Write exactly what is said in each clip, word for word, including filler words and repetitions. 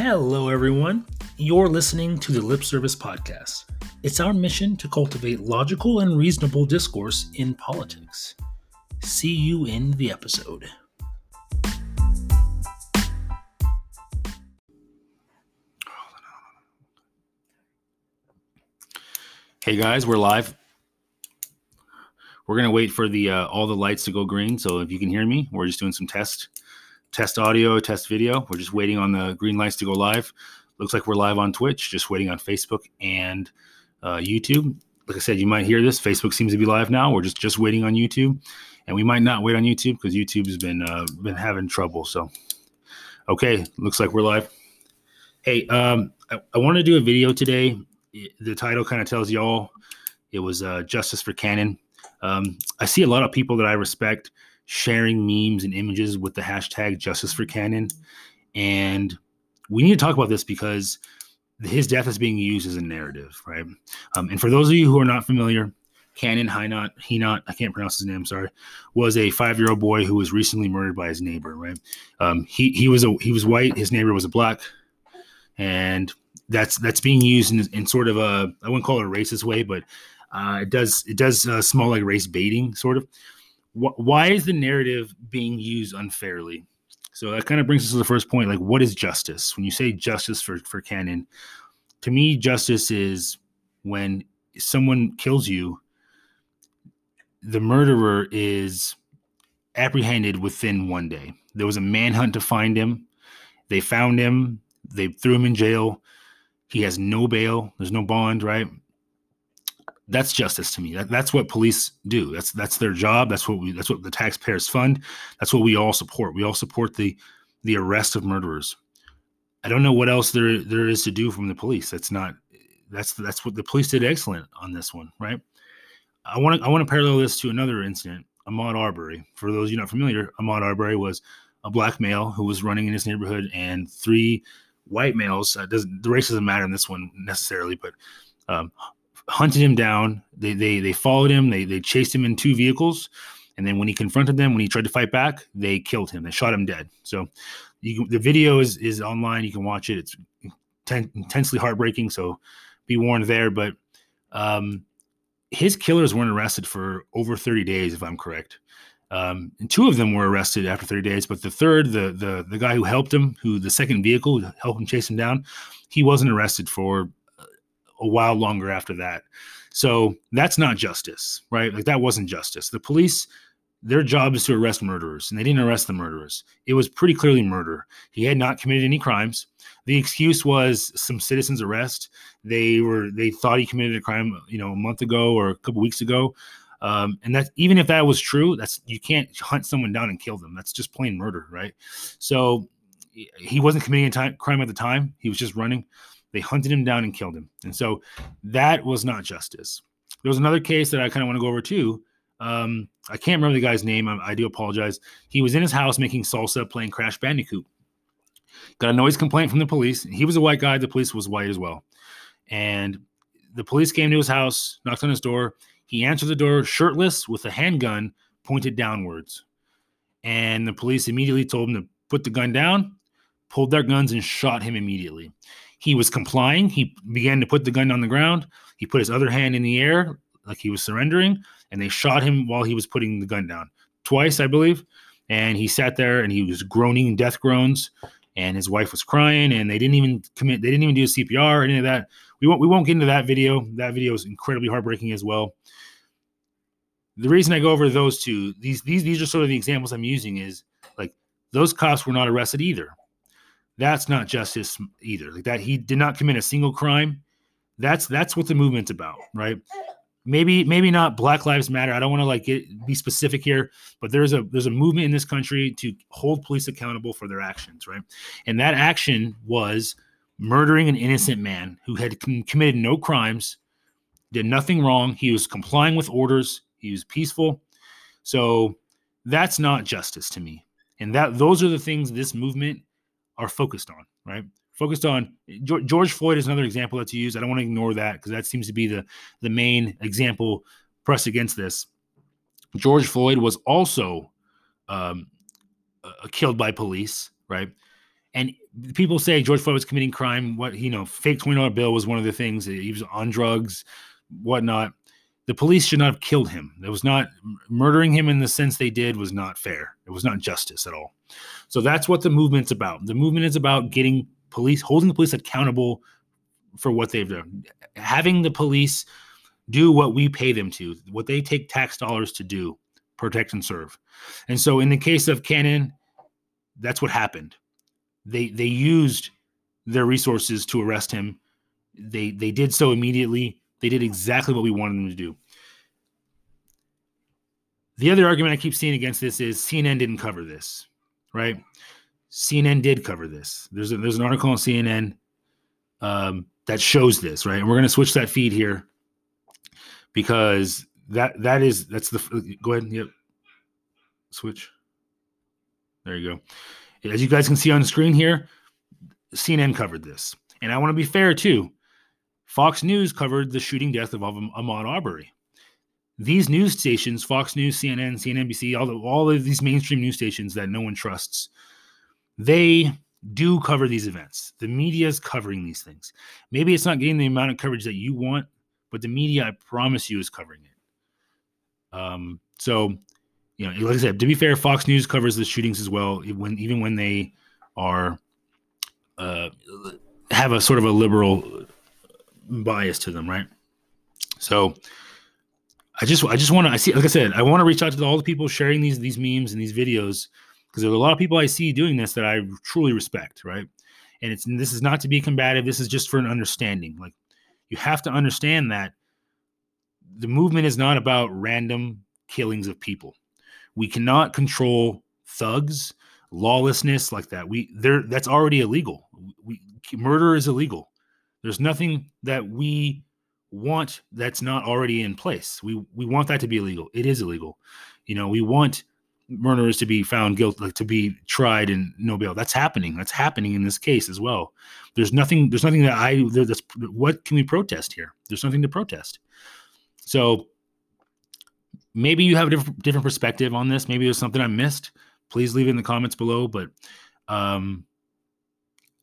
Hello, everyone. You're listening to the Lip Service Podcast. It's our mission to cultivate logical and reasonable discourse in politics. See you in the episode. Hey guys, we're live. We're going to wait for the uh, all the lights to go green. So if you can hear me, we're just doing some test, test audio, test video. We're just waiting on the green lights to go live. Looks like we're live on Twitch, just waiting on Facebook and uh, YouTube. Like I said, you might hear this. Facebook seems to be live now. We're just, just waiting on YouTube. And we might not wait on YouTube because YouTube's been uh, been having trouble. So, okay, looks like we're live. Hey, um, I, I wanted to do a video today. The title kind of tells you all. It was uh, Justice for Cannon. Um, I see a lot of people that I respect sharing memes and images with the hashtag Justice for Cannon. And we need to talk about this because his death is being used as a narrative, right? Um, and for those of you who are not familiar, Cannon Hinnant, Hinnant, I can't pronounce his name, sorry, was a five-year-old boy who was recently murdered by his neighbor, right? Um, he he was a he was white, his neighbor was a black, and that's that's being used in, in sort of a, I wouldn't call it a racist way, but uh, it does it does uh, smell like race baiting, sort of. Wh- why is the narrative being used unfairly? So that kind of brings us to the first point, like what is justice? When you say justice for, for Cannon, to me, justice is when someone kills you, the murderer is apprehended within one day. There was a manhunt to find him. They found him. They threw him in jail. He has no bail. There's no bond, right? That's justice to me. That, that's what police do. That's that's their job. That's what we. That's what the taxpayers fund. That's what we all support. We all support the the arrest of murderers. I don't know what else there there is to do from the police. That's not. That's that's what the police did excellent on this one, right? I want to I want to parallel this to another incident, Ahmaud Arbery. For those of you not familiar, Ahmaud Arbery was a black male who was running in his neighborhood, and three white males. Uh, doesn't the race doesn't matter in this one necessarily, but. Um, hunted him down. They they they followed him. They they chased him in two vehicles. And then when he confronted them, when he tried to fight back, they killed him. They shot him dead. So you, the video is, is online. You can watch it. It's ten, intensely heartbreaking. So be warned there. But um, his killers weren't arrested for over thirty days, if I'm correct. Um, and two of them were arrested after thirty days. But the third, the the the guy who helped him, who the second vehicle helped him chase him down, he wasn't arrested for a while longer after that. So that's not justice, right? Like that wasn't justice. The police, their job is to arrest murderers, and they didn't arrest the murderers. It was pretty clearly murder. He had not committed any crimes. The excuse was some citizens' arrest. They were, they thought he committed a crime, you know, a month ago or a couple weeks ago. Um, and that, even if that was true, that's, you can't hunt someone down and kill them. That's just plain murder, right? So he wasn't committing a time, crime at the time. He was just running. They hunted him down and killed him. And so that was not justice. There was another case that I kind of want to go over too. Um, I can't remember the guy's name. I, I do apologize. He was in his house making salsa, playing Crash Bandicoot. Got a noise complaint from the police. He was a white guy. The police was white as well. And the police came to his house, knocked on his door. He answered the door shirtless with a handgun pointed downwards. And the police immediately told him to put the gun down, pulled their guns, and shot him immediately. He was complying. He began to put the gun on the ground. He put his other hand in the air like he was surrendering, and they shot him while he was putting the gun down. Twice, I believe. And he sat there, and he was groaning death groans, and his wife was crying, and they didn't even commit. They didn't even do C P R or any of that. We won't, we won't get into that video. That video is incredibly heartbreaking as well. The reason I go over those two, these, these, these are sort of the examples I'm using is, like, those cops were not arrested either. That's not justice either. Like that, he did not commit a single crime. That's that's what the movement's about, right? Maybe maybe not Black Lives Matter. I don't want to like get, be specific here, but there's a there's a movement in this country to hold police accountable for their actions, right? And that action was murdering an innocent man who had com- committed no crimes, did nothing wrong. He was complying with orders. He was peaceful. So that's not justice to me. And that those are the things this movement are focused on, right? Focused on George Floyd is another example that's used. I don't want to ignore that because that seems to be the, the main example pressed against this. George Floyd was also um, uh, killed by police, right? And people say George Floyd was committing crime. What, you know, fake twenty dollar bill was one of the things. He was on drugs, whatnot. The police should not have killed him. It was not murdering him in the sense they did was not fair. It was not justice at all. So that's what the movement's about. The movement is about getting police, holding the police accountable for what they've done, having the police do what we pay them to, what they take tax dollars to do, protect and serve. And so in the case of Cannon, that's what happened. They they used their resources to arrest him. They they did so immediately. They did exactly what we wanted them to do. The other argument I keep seeing against this is C N N didn't cover this, right? C N N did cover this. There's a, there's an article on C N N um, that shows this, right? And we're going to switch that feed here because that that is that's the go ahead, yep, switch. There you go. As you guys can see on the screen here, C N N covered this, and I want to be fair too. Fox News covered the shooting death of Ahmaud Arbery. These news stations, Fox News, C N N, C N B C, all, the, all of these mainstream news stations that no one trusts, they do cover these events. The media is covering these things. Maybe it's not getting the amount of coverage that you want, but the media, I promise you, is covering it. Um, so, you know, like I said, to be fair, Fox News covers the shootings as well, when, even when they are uh, have a sort of a liberal bias to them, right? So I just I just want to I see like I said I want to reach out to all the people sharing these these memes and these videos, because there's a lot of people I see doing this that I truly respect, right? And it's and this is not to be combative. This is just for an understanding. Like, you have to understand that the movement is not about random killings of people. We cannot control thugs, lawlessness like that. We there that's already illegal. We murder is illegal. There's nothing that we want that's not already in place. We we want that to be illegal. It is illegal. You know, we want murderers to be found guilty, like to be tried and no bail. That's happening. That's happening in this case as well. There's nothing. There's nothing that I. That's what can we protest here? There's nothing to protest. So maybe you have a different, different perspective on this. Maybe there's something I missed. Please leave it in the comments below. But um,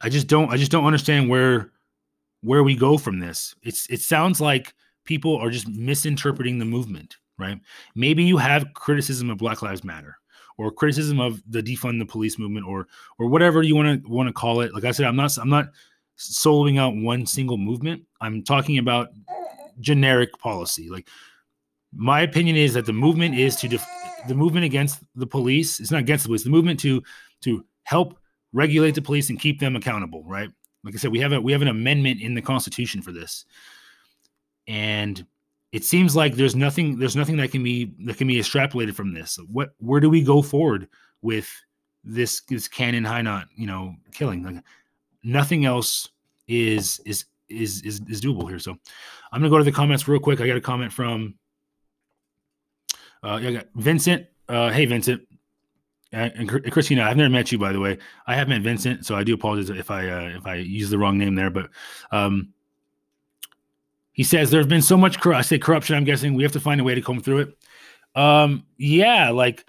I just don't. I just don't understand where. where we go from this. It's, it sounds like people are just misinterpreting the movement, right? Maybe you have criticism of Black Lives Matter or criticism of the defund the police movement or, or whatever you want to want to call it. Like I said, I'm not, I'm not soloing out one single movement. I'm talking about generic policy. Like, my opinion is that the movement is to def- the movement against the police. It's not against the police, the movement to, to help regulate the police and keep them accountable. Right. Like I said, we have a, we have an amendment in the Constitution for this, and it seems like there's nothing there's nothing that can be that can be extrapolated from this. What where do we go forward with this this Cannon Hinnant, you know, killing? Like, nothing else is is is is is doable here. So I'm gonna go to the comments real quick. I got a comment from uh, I got Vincent. Uh, hey Vincent. And Christina, I've never met you, by the way. I have met Vincent, so I do apologize if I uh, if I use the wrong name there. But um, he says there's been so much corruption. I say corruption. I'm guessing we have to find a way to comb through it. Um, yeah, like,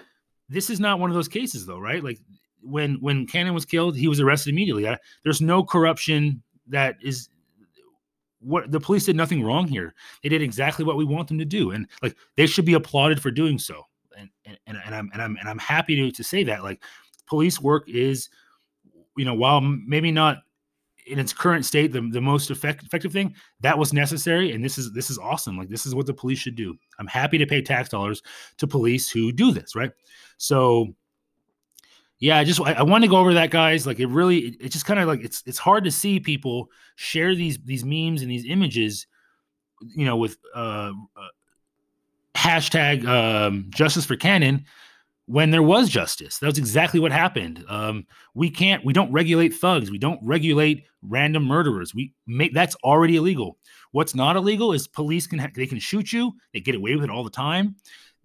this is not one of those cases, though, right? Like, when when Cannon was killed, he was arrested immediately. I, there's no corruption that is. What the police did nothing wrong here. They did exactly what we want them to do, and like, they should be applauded for doing so. And, and and I'm and I'm and I'm happy to, to say that, like, police work is, you know, while maybe not in its current state the, the most effect, effective thing, that was necessary, and this is this is awesome. Like, this is what the police should do. I'm happy to pay tax dollars to police who do this, right? So yeah, I just I, I want to go over that, guys. Like, it really it, it just kind of like it's it's hard to see people share these these memes and these images, you know, with uh, uh hashtag um, justice for Cannon, when there was justice. That was exactly what happened. Um, we can't, we don't regulate thugs. We don't regulate random murderers. We make, that's already illegal. What's not illegal is police can, ha- they can shoot you. They get away with it all the time.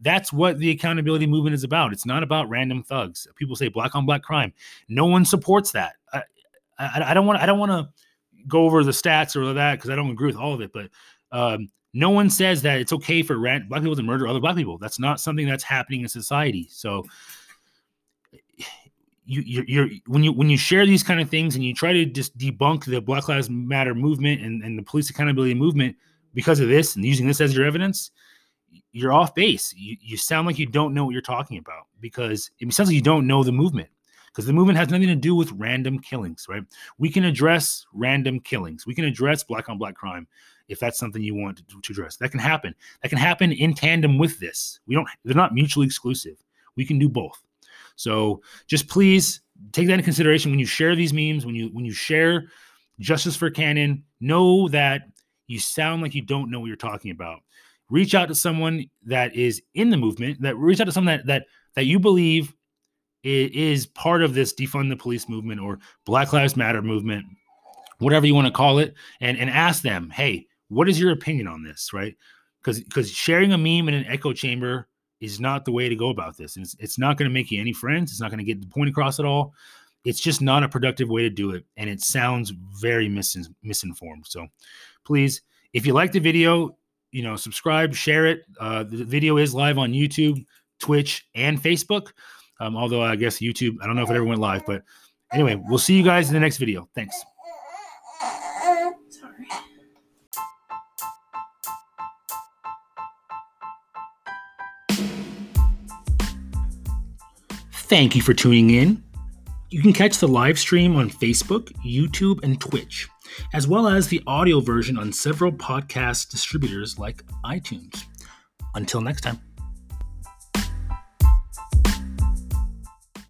That's what the accountability movement is about. It's not about random thugs. People say black on black crime. No one supports that. I, I, I don't want to, I don't want to go over the stats or that, because I don't agree with all of it, but um, no one says that it's okay for black people to murder other black people. That's not something that's happening in society. So you, you're, you're when you when you share these kind of things and you try to just debunk the Black Lives Matter movement and, and the police accountability movement because of this and using this as your evidence, you're off base. You, you sound like you don't know what you're talking about, because it sounds like you don't know the movement, because the movement has nothing to do with random killings, right? We can address random killings. We can address black on black crime if that's something you want to, to address. That can happen. That can happen in tandem with this. We don't, they're not mutually exclusive. We can do both. So just please take that into consideration when you share these memes, when you when you share Justice for Cannon, know that you sound like you don't know what you're talking about. Reach out to someone that is in the movement, that reach out to someone that that that you believe is part of this defund the police movement or Black Lives Matter movement, whatever you want to call it, and, and ask them, hey, what is your opinion on this, right? Because because sharing a meme in an echo chamber is not the way to go about this. And it's, it's not going to make you any friends. It's not going to get the point across at all. It's just not a productive way to do it. And it sounds very mis- misinformed. So please, if you like the video, you know, subscribe, share it. Uh, the video is live on YouTube, Twitch, and Facebook. Um, although I guess YouTube, I don't know if it ever went live, but anyway, we'll see you guys in the next video. Thanks. Sorry. Thank you for tuning in. You can catch the live stream on Facebook, YouTube, and Twitch, as well as the audio version on several podcast distributors like iTunes. Until next time.